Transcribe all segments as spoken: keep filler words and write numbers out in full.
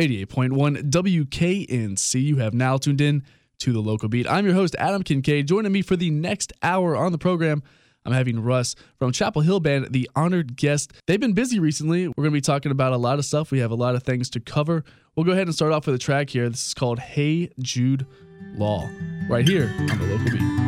eighty-eight point one W K N C. You have now tuned in to The Local Beat. I'm your host, Adam Kincaid. Joining me for the next hour on the program, I'm having Russ from Chapel Hill band, The Honored Guest. They've been busy recently. We're going to be talking about a lot of stuff. We have a lot of things to cover. We'll go ahead and start off with a track here. This is called Hey Jude Law, right here on The Local Beat.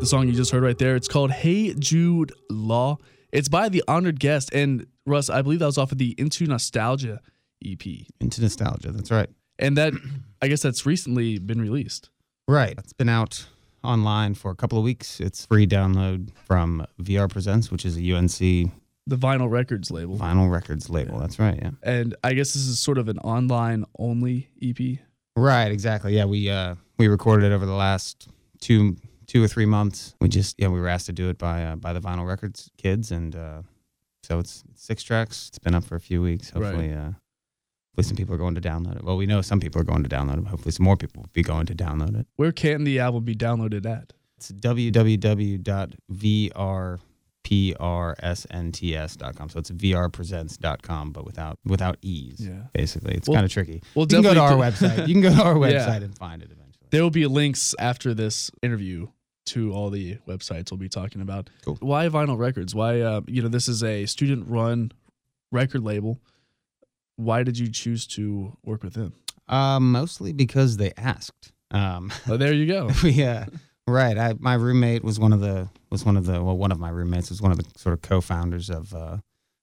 The song you just heard right there, it's called Hey Jude Law. It's by The Honored Guest. And Russ, I believe that was off of the Into Nostalgia E P. Into Nostalgia, that's right. And that, I guess that's recently been released. Right. It's been out online for a couple of weeks. It's free download from V R Presents, which is a U N C... The Vinyl Records label. Vinyl Records label, yeah. That's right, yeah. And I guess this is sort of an online-only E P. Right, exactly. Yeah, we uh, we recorded it over the last two... Two or three months. We just yeah we were asked to do it by uh, by the Vinyl Records kids, and uh, so it's six tracks. It's been up for a few weeks. Hopefully, right. uh, hopefully some people are going to download it. Well, we know some people are going to download it. But hopefully, some more people will be going to download it. Where can the album be downloaded at? It's w w w dot v r p r s n t s dot com. So it's v r presents dot com, but without without e's. Yeah, basically, it's well, kind of tricky. Well, you can go to our website. You can go to our website yeah. and find it eventually. There will be links after this interview to all the websites we'll be talking about. Cool. Why Vinyl Records? Why, uh, you know, this is a student-run record label. Why did you choose to work with them? Uh, mostly because they asked. Um, oh, there you go. Yeah, right. I, my roommate was one of the was one of the well, one of my roommates was one of the sort of co-founders of uh,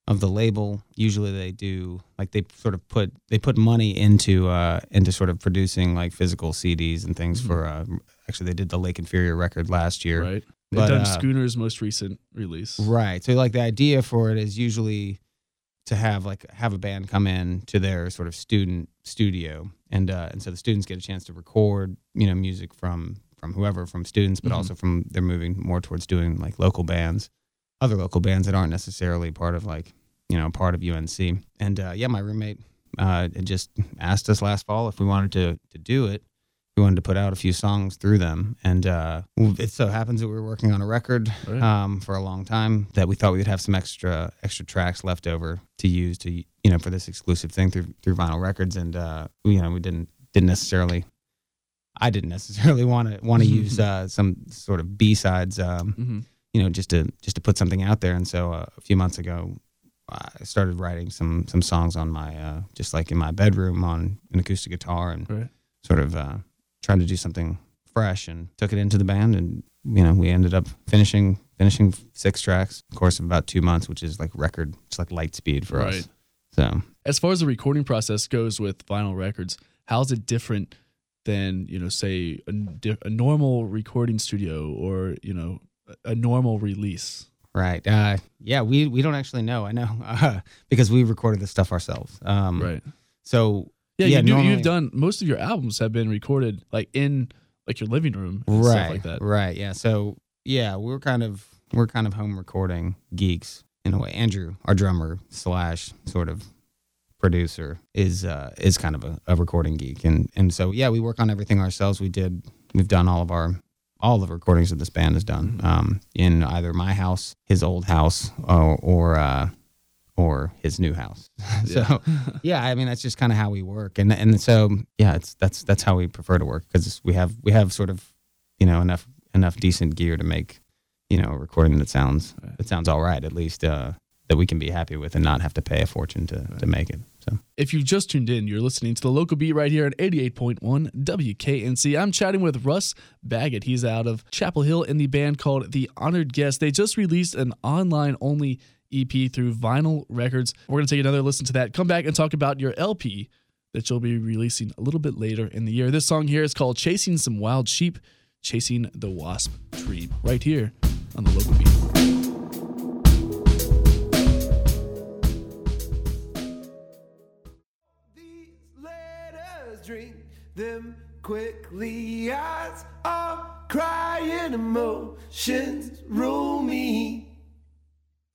of the label. Usually they do like they sort of put they put money into uh into sort of producing like physical C Ds and things. Mm-hmm. for uh actually they did the Lake Inferior record last year, right? They've done uh, Schooner's most recent release, right? So like the idea for it is usually to have like have a band come in to their sort of student studio, and uh and so the students get a chance to record, you know, music from from whoever, from students, but mm-hmm. also from they're moving more towards doing like local bands. Other local bands that aren't necessarily part of like, you know, part of U N C. And uh, yeah, my roommate uh, just asked us last fall if we wanted to to do it. We wanted to put out a few songs through them. And uh, it so happens that we were working on a record right. um, for a long time that we thought we would have some extra extra tracks left over to use to, you know, for this exclusive thing through through Vinyl Records. And, uh, you know, we didn't didn't necessarily... I didn't necessarily want to want to use uh, some sort of B-sides um mm-hmm. you know, just to just to put something out there. And so uh, a few months ago, I started writing some some songs on my, uh, just like in my bedroom on an acoustic guitar, and right. sort of uh, trying to do something fresh, and took it into the band. And, you know, we ended up finishing finishing six tracks in the course of about two months, which is like record, it's like light speed for right. us. So as far as the recording process goes with Vinyl Records, how's it different than, you know, say a, a normal recording studio or, you know, a normal release? Right. Uh, yeah, we, we don't actually know. I know uh, because we recorded this stuff ourselves. Um, right. So yeah, yeah you do, normally, you've done most of your albums have been recorded like in like your living room and right, stuff like that. Right. Yeah. So yeah, we're kind of we're kind of home recording geeks in a way. Andrew, our drummer slash sort of producer, is uh, is kind of a, a recording geek, and and so yeah, we work on everything ourselves. We did we've done all of our. All the recordings of this band is done um, in either my house, his old house, or or, uh, or his new house. So, yeah, I mean that's just kind of how we work, and and so yeah, it's that's that's how we prefer to work, because we have we have sort of, you know, enough enough decent gear to make, you know, a recording that sounds right. that sounds all right, at least uh, that we can be happy with and not have to pay a fortune to right. to make it. So. If you just tuned in, you're listening to The Local Beat right here at eighty-eight point one W K N C. I'm chatting with Russ Baggett. He's out of Chapel Hill in the band called The Honored Guest. They just released an online-only E P through Vinyl Records. We're going to take another listen to that. Come back and talk about your L P that you'll be releasing a little bit later in the year. This song here is called Chasing Some Wild Sheep, Chasing the Wasp Dream, right here on The Local Beat. Drink them quickly, eyes are crying, emotions rule me.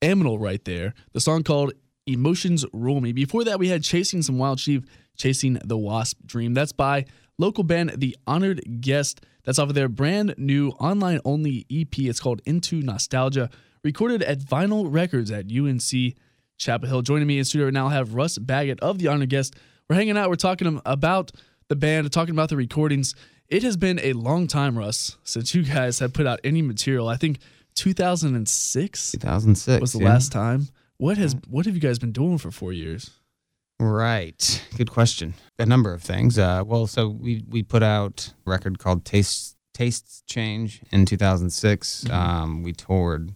Aminal right there, the song called Emotions Rule Me. Before that, we had Chasing Some Wild Sheep, Chasing the Wasp Dream. That's by local band The Honored Guest. That's off of their brand new online-only E P. It's called Into Nostalgia, recorded at Vinyl Records at U N C Chapel Hill. Joining me in studio right now, I have Russ Baggett of The Honored Guest. We're hanging out. We're talking about the band, talking about the recordings. It has been a long time, Russ, since you guys have put out any material. I think two thousand six two thousand six was the yeah. last time. What has what have you guys been doing for four years? Right. Good question. A number of things. Uh, well, so we, we put out a record called Tastes Tastes Change in two thousand six. Mm-hmm. Um, we toured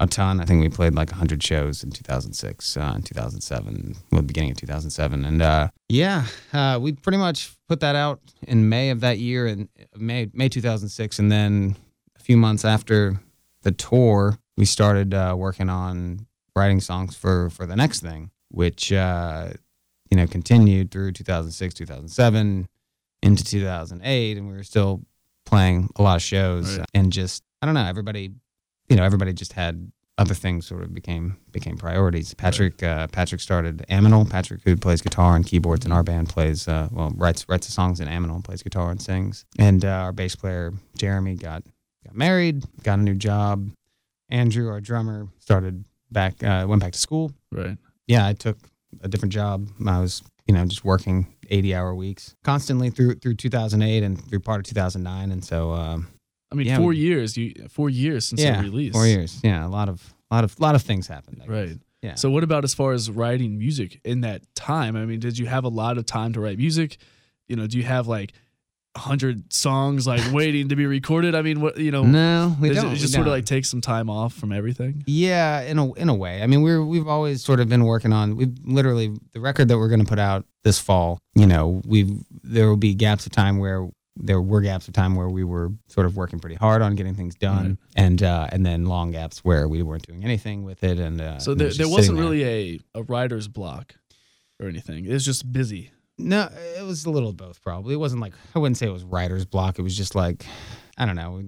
a ton. I think we played like one hundred shows in two thousand six, uh, in two thousand seven, well, the beginning of two thousand seven. And uh, yeah, uh, we pretty much put that out in May of that year, in May, May two thousand six. And then a few months after the tour, we started uh, working on writing songs for, for the next thing, which, uh, you know, continued through two thousand six, two thousand seven, into two thousand eight. And we were still playing a lot of shows. Right. And just, I don't know, everybody... You know, everybody just had other things sort of became became priorities. Patrick right. uh, Patrick started Aminal. Patrick, who plays guitar and keyboards in our band, plays uh, well writes writes the songs in Aminal, plays guitar and sings. And uh, our bass player Jeremy got got married, got a new job. Andrew, our drummer, started back uh, went back to school. Right. Yeah, I took a different job. I was you know just working eighty hour weeks constantly through through two thousand eight and through part of two thousand nine, and so. Uh, I mean, yeah, four we, years. You four years since yeah, the release. Four years. Yeah, a lot of, lot of, lot of things happened. I right. Guess. Yeah. So, what about as far as writing music in that time? I mean, did you have a lot of time to write music? You know, do you have like a hundred songs like waiting to be recorded? I mean, what you know? No, we don't. It just sort of like take some time off from everything. Yeah, in a in a way. I mean, we're we've always sort of been working on. We've literally the record that we're going to put out this fall. You know, we there will be gaps of time where. There were gaps of time where we were sort of working pretty hard on getting things done, right. and uh, and then long gaps where we weren't doing anything with it. And uh, so there, and there wasn't really there. a a writer's block or anything. It was just busy. No, it was a little of both probably. It wasn't like I wouldn't say it was writer's block. It was just like I don't know.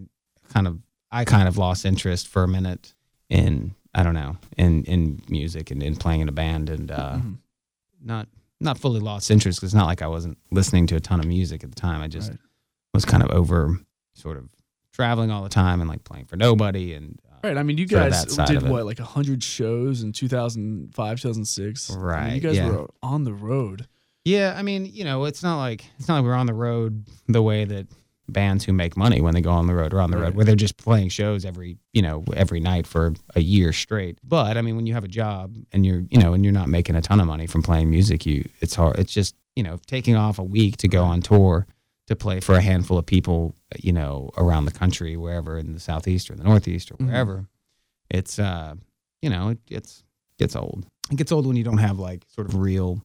Kind of I kind of lost interest for a minute in I don't know in in music and in playing in a band and uh, mm-hmm. not not fully lost interest because it's not like I wasn't listening to a ton of music at the time. I just right. was kind of over sort of traveling all the time and like playing for nobody. And uh, right. I mean, you guys did what, like one hundred shows in two thousand five, two thousand six? Right. I mean, you guys yeah. were on the road. Yeah. I mean, you know, it's not like it's not like we're on the road the way that bands who make money when they go on the road are on the right. road, where they're just playing shows every, you know, every night for a year straight. But I mean, when you have a job and you're, you know, and you're not making a ton of money from playing music, you, it's hard. It's just, you know, taking off a week to go on tour to play for a handful of people, you know, around the country, wherever in the Southeast or the Northeast or wherever. Mm-hmm. It's, uh, you know, it gets, gets old. It gets old when you don't have like sort of real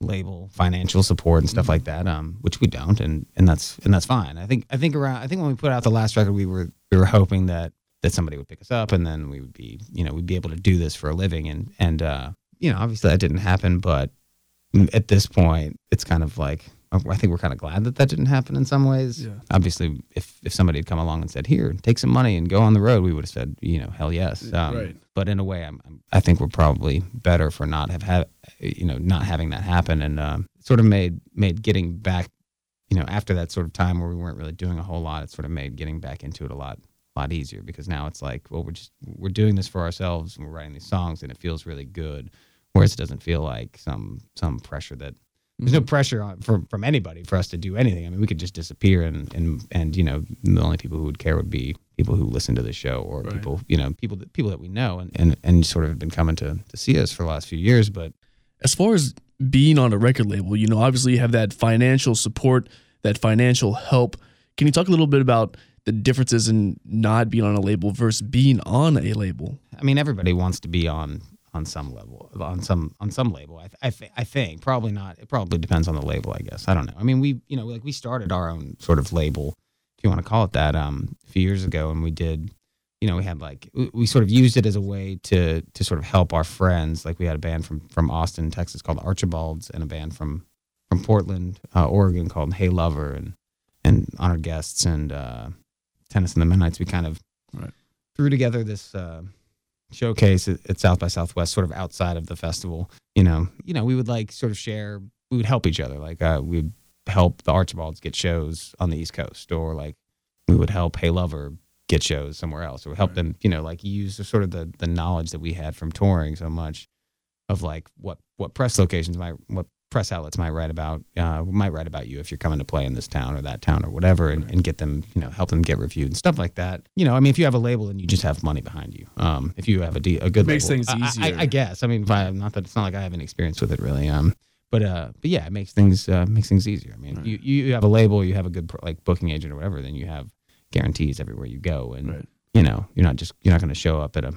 label financial support and stuff mm-hmm. like that, um, which we don't. And, and that's, and that's fine. I think, I think around, I think when we put out the last record, we were, we were hoping that, that somebody would pick us up and then we would be, you know, we'd be able to do this for a living. And, and, uh, you know, obviously that didn't happen, but at this point it's kind of like, I think we're kind of glad that that didn't happen in some ways. Yeah. Obviously, if, if somebody had come along and said, here, take some money and go on the road, we would have said, you know, hell yes. Um, right. But in a way, I'm, I'm, I think we're probably better for not have had, you know, not having that happen. And um, sort of made made getting back, you know, after that sort of time where we weren't really doing a whole lot, it sort of made getting back into it a lot lot easier because now it's like, well, we're just we're doing this for ourselves and we're writing these songs and it feels really good, whereas it doesn't feel like some some pressure that. There's no pressure on, from, from anybody for us to do anything. I mean, we could just disappear and, and, and, you know, the only people who would care would be people who listen to the show or right. people, you know, people that, people that we know and, and, and sort of have been coming to, to see us for the last few years. But as far as being on a record label, you know, obviously you have that financial support, that financial help. Can you talk a little bit about the differences in not being on a label versus being on a label? I mean, everybody wants to be on on some level, on some on some label, I th- I, th- I think. Probably not. It probably depends on the label, I guess. I don't know. I mean, we, you know, like we started our own sort of label, if you want to call it that, um, a few years ago, and we did, you know, we had like, we, we sort of used it as a way to to sort of help our friends. Like we had a band from, from Austin, Texas called Archibalds and a band from, from Portland, uh, Oregon called Hey Lover and, and Honored Guests and uh, Tennis and the Mennonites. We kind of right. threw together this... Uh, showcase at South by Southwest, sort of outside of the festival. You know, you know, we would like sort of share, we would help each other. Like uh, we'd help the Archibalds get shows on the East Coast, or like we would help Hey Lover get shows somewhere else, or help right. them, you know, like use the, sort of the, the knowledge that we had from touring so much of like what, what press locations might, what press outlets might write about, uh, might write about you if you're coming to play in this town or that town or whatever, and, and get them, you know, help them get reviewed and stuff like that. You know, I mean, if you have a label and you just have money behind you, um, if you have a, de- a good it makes label, things easier. I, I, I guess. I mean, I, not that it's not like I have any experience with it really. Um, But uh, but yeah, it makes things uh, makes things easier. I mean, right. you, you have a label, you have a good pro, like booking agent or whatever, then you have guarantees everywhere you go, and right. you know you're not just you're not going to show up at a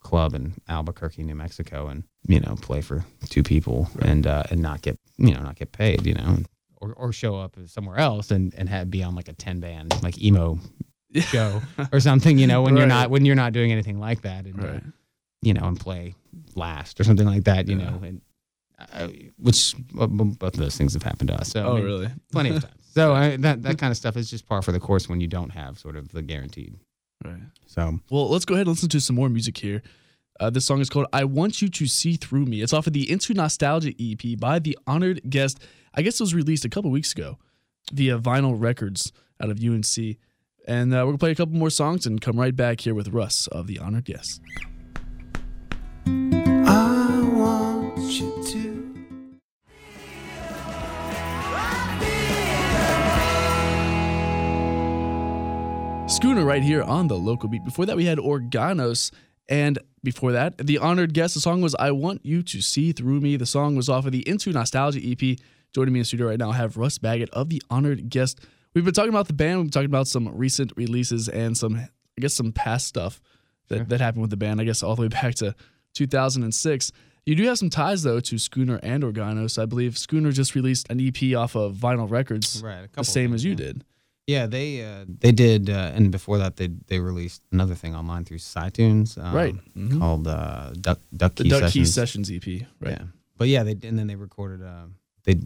club in Albuquerque, New Mexico, and you know play for two people right. and uh, and not get you know not get paid, you know, or or show up somewhere else and and have be on like a ten band like emo show or something, you know, when right. you're not when you're not doing anything like that, and right. uh, you know, and play last or something like that, you yeah. know. And, Uh, which uh, both of those things have happened to us. So, oh, I mean, really? Plenty of times. So I, that that kind of stuff is just par for the course when you don't have sort of the guaranteed. Right. So, well, let's go ahead and listen to some more music here. Uh, this song is called "I Want You to See Through Me." It's off of the Into Nostalgia E P by The Honored Guest. I guess it was released a couple weeks ago via Vinyl Records out of U N C. And uh, we're going to play a couple more songs and come right back here with Russ of The Honored Guest. I want you to. Schooner right here on The Local Beat. Before that, we had Organos. And before that, The Honored Guest. The song was I Want You to See Through Me. The song was off of the Into Nostalgia E P. Joining me in the studio right now, I have Russ Baggett of The Honored Guest. We've been talking about the band. We've been talking about some recent releases and some, I guess, some past stuff that, sure. that happened with the band, I guess, all the way back to two thousand six. You do have some ties, though, to Schooner and Organos. I believe Schooner just released an E P off of Vinyl Records, right, a couple the same things, as you yeah. did. Yeah, they uh, they did, uh, and before that, they they released another thing online through SciTunes, um, right? Mm-hmm. Called uh, Duck Duck the Key Duck Sessions. Duck Key Sessions E P, right? Yeah, but yeah, they and then they recorded. Uh, they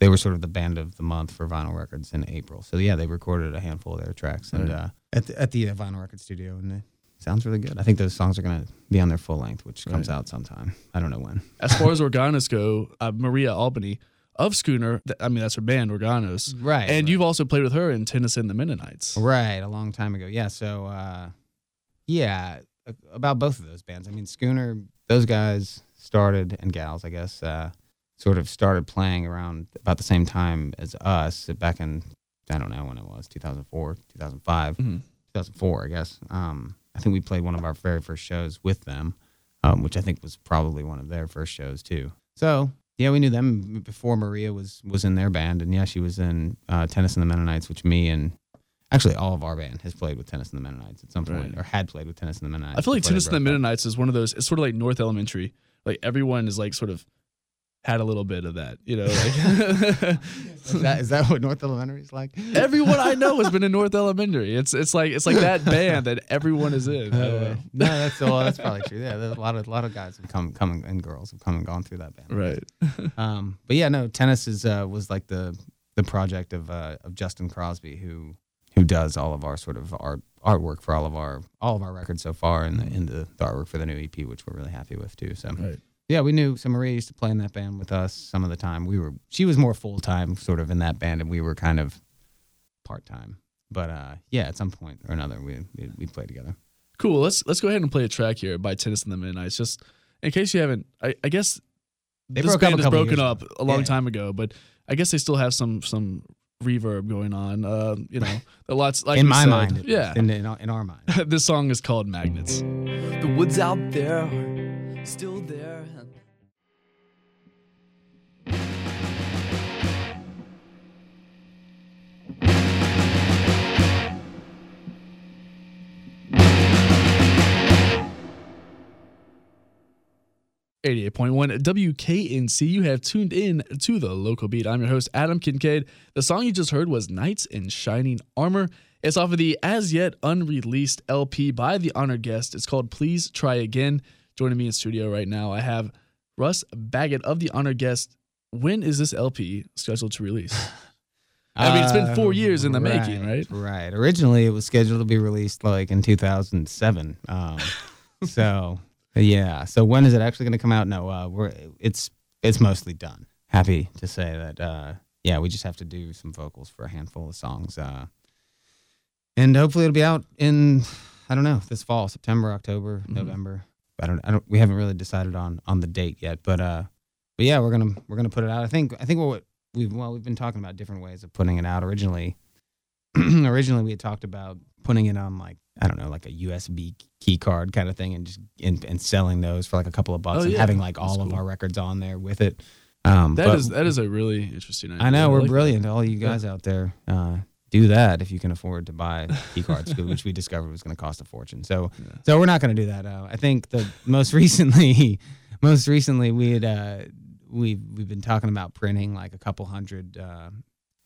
they were sort of the band of the month for Vinyl Records in April. So yeah, they recorded a handful of their tracks and right. uh, at the, at the uh, Vinyl Records studio, and it sounds really good. I think those songs are gonna be on their full length, which right. comes out sometime. I don't know when. As far as Organos go, uh, Maria Albany. Of Schooner, I mean, that's her band, Organos. Right. And right. you've also played with her in Tennis and the Mennonites. Right, a long time ago. Yeah, so, uh, yeah, about both of those bands. I mean, Schooner, those guys started, and gals, I guess, uh, sort of started playing around about the same time as us back in, I don't know when it was, two thousand four, two thousand five, mm-hmm. two thousand four, I guess. Um, I think we played one of our very first shows with them, um, which I think was probably one of their first shows, too. So... yeah, we knew them before Maria was, was in their band, and yeah, she was in uh, Tennis and the Mennonites, which me and actually all of our band has played with Tennis and the Mennonites at some point, right. or had played with Tennis and the Mennonites. I feel like Tennis and the Mennonites is one of those. It's sort of like North Elementary. Like everyone is like sort of had a little bit of that, you know. Like is that is that what North Elementary is like? Everyone I know has been in North Elementary. It's it's like it's like that band that everyone is in. Uh, no, that's all. That's probably true. Yeah, a lot of a lot of guys have come coming and girls have come and gone through that band. Right. Um, but yeah, no, Tennis is uh, was like the the project of uh, of Justin Crosby, who who does all of our sort of art artwork for all of our all of our records so far, and the, and the artwork for the new E P, which we're really happy with too. So. Right. Yeah, we knew. So Maria used to play in that band with us some of the time. We were, she was more full time, sort of in that band, and we were kind of part time. But uh, yeah, at some point or another, we we we played together. Cool. Let's let's go ahead and play a track here by Tennis and the Mennonites. Just in case you haven't, I, I guess they this band is broken up a long yeah. time ago, but I guess they still have some some reverb going on. Uh, you know, a lot's like in my said, mind, yeah, in, in in our mind. This song is called Magnets. The woods out there. Still there. eighty-eight point one W K N C. You have tuned in to The Local Beat. I'm your host, Adam Kincaid. The song you just heard was Knights in Shining Armor. It's off of the as-yet unreleased L P by The Honored Guest. It's called Please Try Again. Joining me in studio right now, I have Russ Baggett of The Honored Guest. When is this L P scheduled to release? I mean, it's been four years in the right, making, right? Right. Originally, it was scheduled to be released like in two thousand seven. Um, so, yeah. So when is it actually going to come out? No, uh, we're it's it's mostly done. Happy to say that uh, yeah, we just have to do some vocals for a handful of songs. Uh, and hopefully it'll be out in, I don't know, this fall, September, October, mm-hmm. November. I don't, I don't, we haven't really decided on, on the date yet, but, uh, but yeah, we're going to, we're going to put it out. I think, I think what we've, well, we've been talking about different ways of putting it out. Originally, originally we had talked about putting it on like, I don't know, like a U S B key card kind of thing and just, and, and selling those for like a couple of bucks oh, and yeah. having like all That's of cool. our records on there with it. Um, that but, is, that is a really interesting idea. I know I we're like brilliant. That. All you guys yeah. out there, uh, do that if you can afford to buy key cards, which we discovered was going to cost a fortune. So, yeah. so we're not going to do that. Uh, I think the most recently, most recently we had uh, we we've been talking about printing like a couple hundred uh,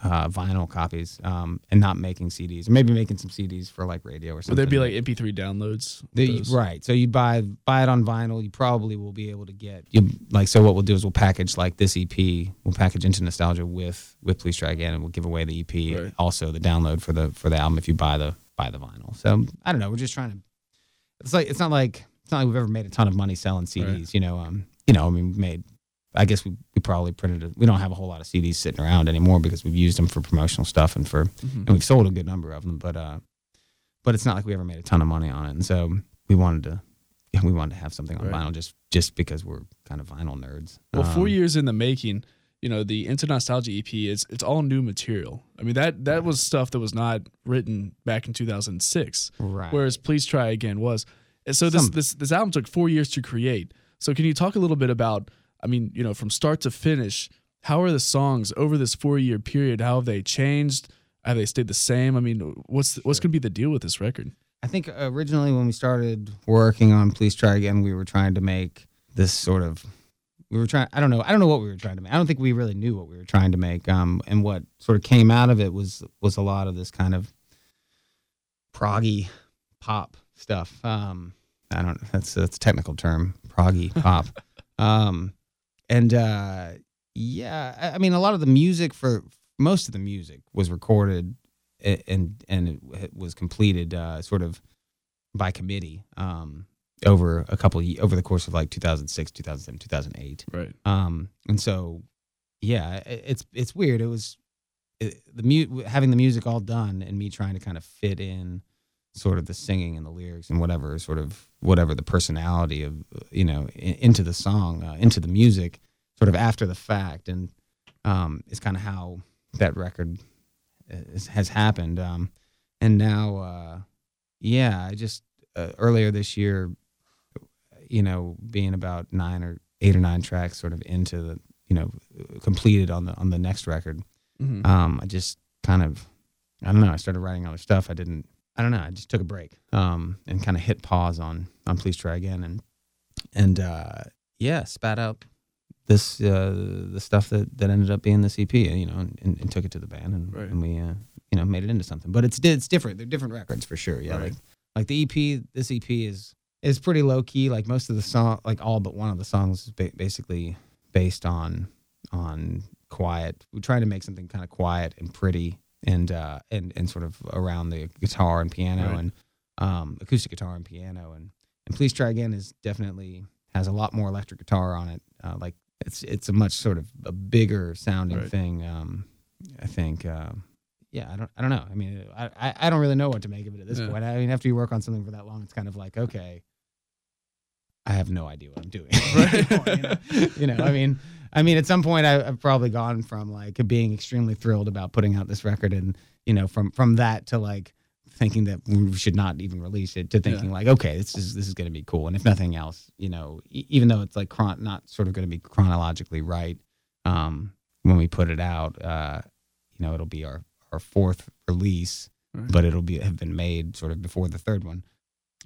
uh, vinyl copies um, and not making C Ds, or maybe making some C Ds for like radio or something. Would there be like M P three downloads? The, right. So you buy buy it on vinyl. You probably will be able to get you, like. So what we'll do is we'll package like this E P. We'll package Into Nostalgia with with Please Try Again, and we'll give away the E P, right. also the download for the for the album if you buy the buy the vinyl. So I don't know. We're just trying to. It's like it's not like it's not like we've ever made a ton of money selling C Ds. Right. You know. Um. You know. I mean, we made. I guess we, we probably printed a, we don't have a whole lot of C Ds sitting around anymore because we've used them for promotional stuff and for mm-hmm. and we've sold a good number of them, but uh, but it's not like we ever made a ton of money on it, and so we wanted to we wanted to have something on right. vinyl just just because we're kind of vinyl nerds. Well, um, four years in the making, you know, the Into Nostalgia E P is it's all new material. I mean that that right. was stuff that was not written back in two thousand six, right. whereas Please Try Again was, and so this Some, this this album took four years to create. So can you talk a little bit about? I mean, you know, from start to finish, how are the songs over this four-year period? How have they changed? Have they stayed the same? I mean, what's sure. what's going to be the deal with this record? I think originally when we started working on Please Try Again, we were trying to make this sort of, we were trying, I don't know, I don't know what we were trying to make. I don't think we really knew what we were trying to make. Um, and what sort of came out of it was was a lot of this kind of proggy pop stuff. Um, I don't know, that's, that's a technical term, proggy pop. um, And, uh, yeah, I mean, a lot of the music for most of the music was recorded and and it was completed uh, sort of by committee um, over a couple of, over the course of like two thousand six, two thousand seven, two thousand eight. Right. Um, and so, yeah, it's it's weird. It was it, the mu- having the music all done and me trying to kind of fit in sort of the singing and the lyrics and whatever sort of whatever the personality of, you know, in, into the song, uh, into the music sort of after the fact. And um, it's kind of how that record is, has happened. Um, and now, uh, yeah, I just uh, earlier this year, you know, being about nine or eight or nine tracks sort of into the, you know, completed on the, on the next record. Mm-hmm. Um, I just kind of, I don't know. I started writing other stuff. I didn't, I don't know. I just took a break um, and kind of hit pause on on Please Try Again and and uh, yeah, spat out this uh, the stuff that, that ended up being this E P, you know, and, and, and took it to the band and, right. and we uh, you know made it into something. But it's it's different. They're different records for sure. Yeah, right. like like the E P. This E P is is pretty low key. Like most of the song, like all but one of the songs, is ba- basically based on on quiet. We're trying to make something kind of quiet and pretty. And uh and, and sort of around the guitar and piano right. and um acoustic guitar and piano and, and Please Try Again is definitely has a lot more electric guitar on it. Uh, like it's it's a much sort of a bigger sounding right. thing. Um, I think. Um, yeah, I don't I don't know. I mean, I I don't really know what to make of it at this yeah. point. I mean, after you work on something for that long, it's kind of like okay, I have no idea what I'm doing. Right. you know, you know, I mean. I mean, at some point, I, I've probably gone from like being extremely thrilled about putting out this record, and you know, from, from that to like thinking that we should not even release it, to thinking yeah. like, okay, this is this is going to be cool, and if nothing else, you know, e- even though it's like chron- not sort of going to be chronologically right um, when we put it out, uh, you know, it'll be our, our fourth release, right. but it'll be have been made sort of before the third one.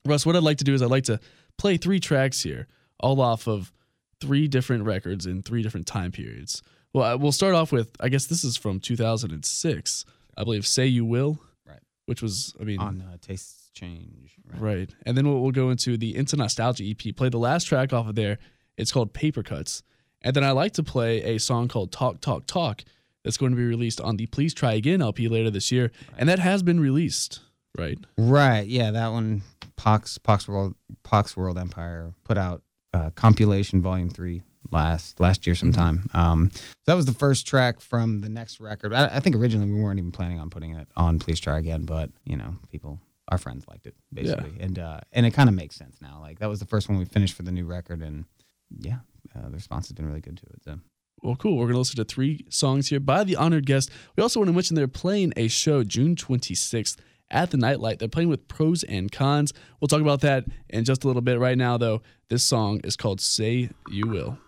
Russ, what I'd like to do is I'd like to play three tracks here, all off of. Three different records in three different time periods. Well, we'll start off with, I guess this is from two thousand six, I believe, Say You Will, right? Which was, I mean... On uh, Tastes Change. Right. right. And then we'll, we'll go into the Into Nostalgia E P. Play the last track off of there. It's called Paper Cuts. And then I like to play a song called Talk, Talk, Talk that's going to be released on the Please Try Again L P later this year. Right. And that has been released, right? Right. Yeah, that one, Pox, Pox World, Pox World Empire put out Uh, compilation volume three last last year sometime. Um, so that was the first track from the next record. I, I think originally we weren't even planning on putting it on Please Try Again, but, you know, people, our friends liked it, basically. Yeah. And uh, and it kind of makes sense now. Like, that was the first one we finished for the new record, and, yeah, uh, the response has been really good to it, so. Well, cool. We're going to listen to three songs here by The Honored Guest. We also want to mention they're playing a show June twenty-sixth at the Nightlight. They're playing with Pros and Cons. We'll talk about that in just a little bit. Right now, though, this song is called Say You Will.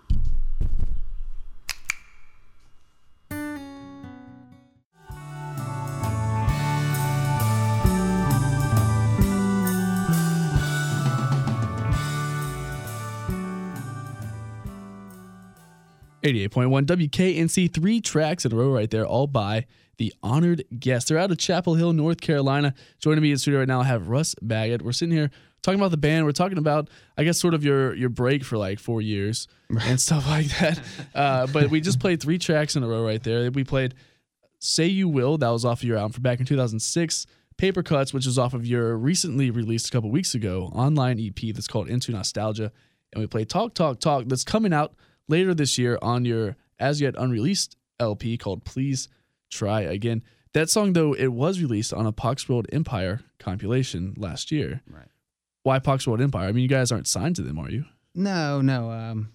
eighty-eight point one W K N C, three tracks in a row right there, all by The Honored Guest. They're out of Chapel Hill, North Carolina. Joining me in the studio right now, I have Russ Baggett. We're sitting here talking about the band. We're talking about, I guess, sort of your your break for like four years and stuff like that. Uh, but we just played three tracks in a row right there. We played Say You Will, that was off of your album from back in two thousand six. Paper Cuts, which was off of your recently released a couple weeks ago online E P that's called Into Nostalgia. And we played Talk, Talk, Talk that's coming out later this year on your as yet unreleased L P called Please Try Again. That song, though, it was released on a Pox World Empire compilation last year. Right. Why Pox World Empire? I mean, you guys aren't signed to them, are you? No, no. Um,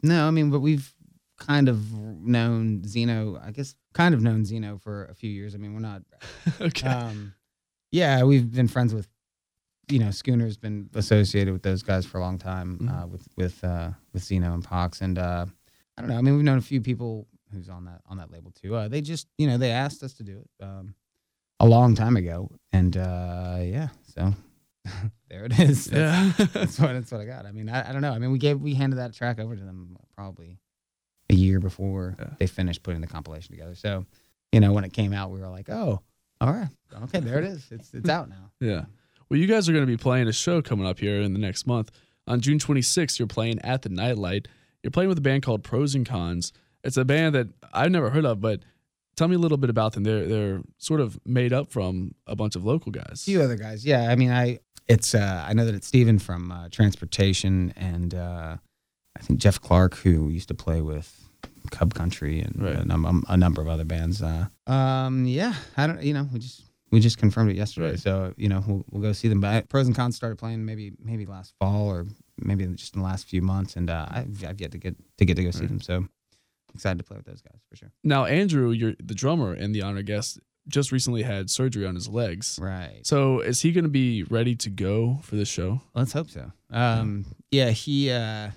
no, I mean, but we've kind of known Zeno, I guess, kind of known Zeno for a few years. I mean, we're not. Okay. Um, yeah, we've been friends with, you know, Schooner's been associated with those guys for a long time, mm-hmm. uh, with, with, uh, with Zeno and Pox. And uh, I don't know. I mean, we've known a few people who's on that on that label too. Uh, they just, you know, they asked us to do it um, a long time ago, and uh, yeah, so there it is. That's, yeah, that's what that's what I got. I mean, I, I don't know. I mean, we gave we handed that track over to them probably a year before yeah. they finished putting the compilation together. So, you know, when it came out, we were like, oh, all right, okay, there it is. It's it's out now. Yeah. Well, you guys are going to be playing a show coming up here in the next month on June twenty-sixth. You're playing at the Nightlight. You're playing with a band called Pros and Cons. It's a band that I've never heard of, but tell me a little bit about them. They're they're sort of made up from a bunch of local guys. A few other guys, yeah. I mean, I it's uh, I know that it's Steven from uh, Transportation, and uh, I think Jeff Clark, who used to play with Cub Country and right. a, num- a number of other bands. Uh, um, yeah, I don't. You know, we just we just confirmed it yesterday, right. so you know we'll, we'll go see them. But Pros and Cons started playing maybe maybe last fall or maybe just in the last few months, and uh, I've, I've yet to get to get to go right. see them. So. Excited to play with those guys for sure. Now, Andrew, you're the drummer and The Honored Guest, just recently had surgery on his legs. Right. So is he going to be ready to go for this show? Let's hope so. Um, yeah, he uh,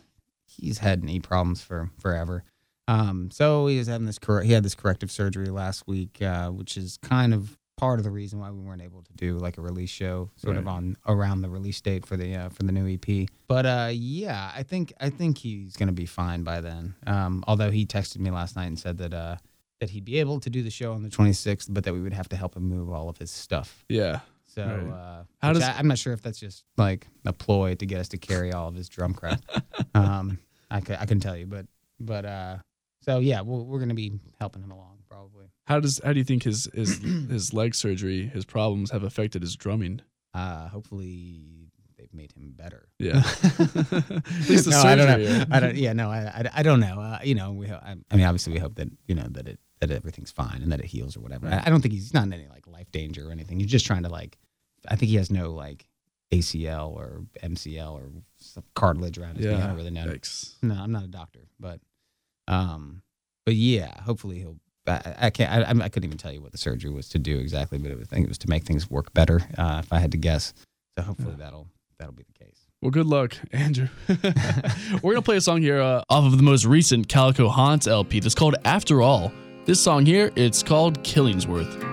he's had knee problems for forever. Um, so he was having this cor- he had this corrective surgery last week, uh, which is kind of part of the reason why we weren't able to do like a release show, sort right. of on around the release date for the uh, for the new E P. But uh, yeah, I think I think he's gonna be fine by then. Um, although he texted me last night and said that uh, that he'd be able to do the show on the twenty-sixth, but that we would have to help him move all of his stuff. Yeah. So right. uh, how does I, I'm not sure if that's just like a ploy to get us to carry all of his drum crap. um, I could I couldn't tell you, but but uh, so yeah, we'll, we're gonna be helping him along. Probably. How does how do you think his his, his leg surgery, his problems have affected his drumming? Uh, hopefully they've made him better. Yeah. At least the no, surgery. I don't know. I don't, yeah, no, I, I, I don't know. Uh, you know, we I, I mean, obviously we hope that you know that it that everything's fine and that it heals or whatever. Right. I, I don't think he's, he's not in any like life danger or anything. He's just trying to like. I think he has no like A C L or M C L or some cartilage around his knee. Yeah. I don't really know. Yikes. No, I'm not a doctor, but um, but yeah, hopefully he'll. I, I can't. I, I couldn't even tell you what the surgery was to do exactly, but it was, I think it was to make things work better. Uh, if I had to guess, so hopefully yeah. that'll that'll be the case. Well, good luck, Andrew. We're gonna play a song here uh, off of the most recent Calico Haunts L P. That's called After All. This song here, it's called Killingsworth.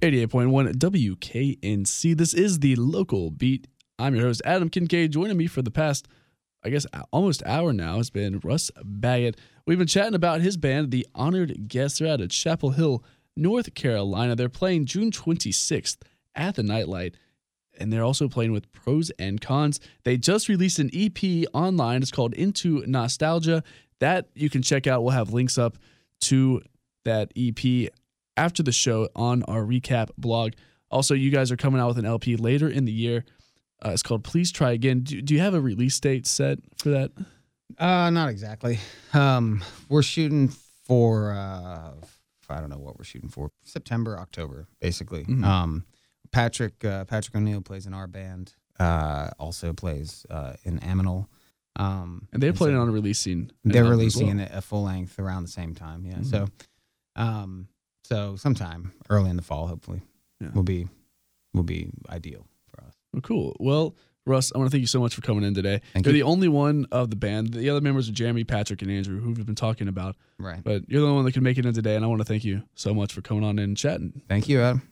eighty-eight point one W K N C. This is The Local Beat. I'm your host, Adam Kincaid. Joining me for the past, I guess, almost hour now has been Russ Baggett. We've been chatting about his band, The Honored Guest. They're out of Chapel Hill, North Carolina. They're playing June twenty-sixth at the Nightlight, and they're also playing with Pros and Cons. They just released an E P online. It's called Into Nostalgia. That you can check out. We'll have links up to that E P after the show on our recap blog. Also, you guys are coming out with an L P later in the year. Uh, it's called Please Try Again. Do, do you have a release date set for that? Uh, not exactly. Um, we're shooting for, uh, I don't know what we're shooting for, September, October, basically. Mm-hmm. Um, Patrick uh, Patrick O'Neill plays in our band, uh, also plays uh, in Aminal. Um, and they're planning so on releasing. They're releasing well. a full length around the same time, yeah. Mm-hmm. So um, so sometime early in the fall, hopefully, yeah. will be will be ideal for us. Well, cool. Well, Russ, I want to thank you so much for coming in today. Thank you're you. the only one of the band. The other members are Jeremy, Patrick, and Andrew, who we've been talking about. Right. But you're the only one that can make it in today, and I want to thank you so much for coming on and chatting. Thank you, Adam.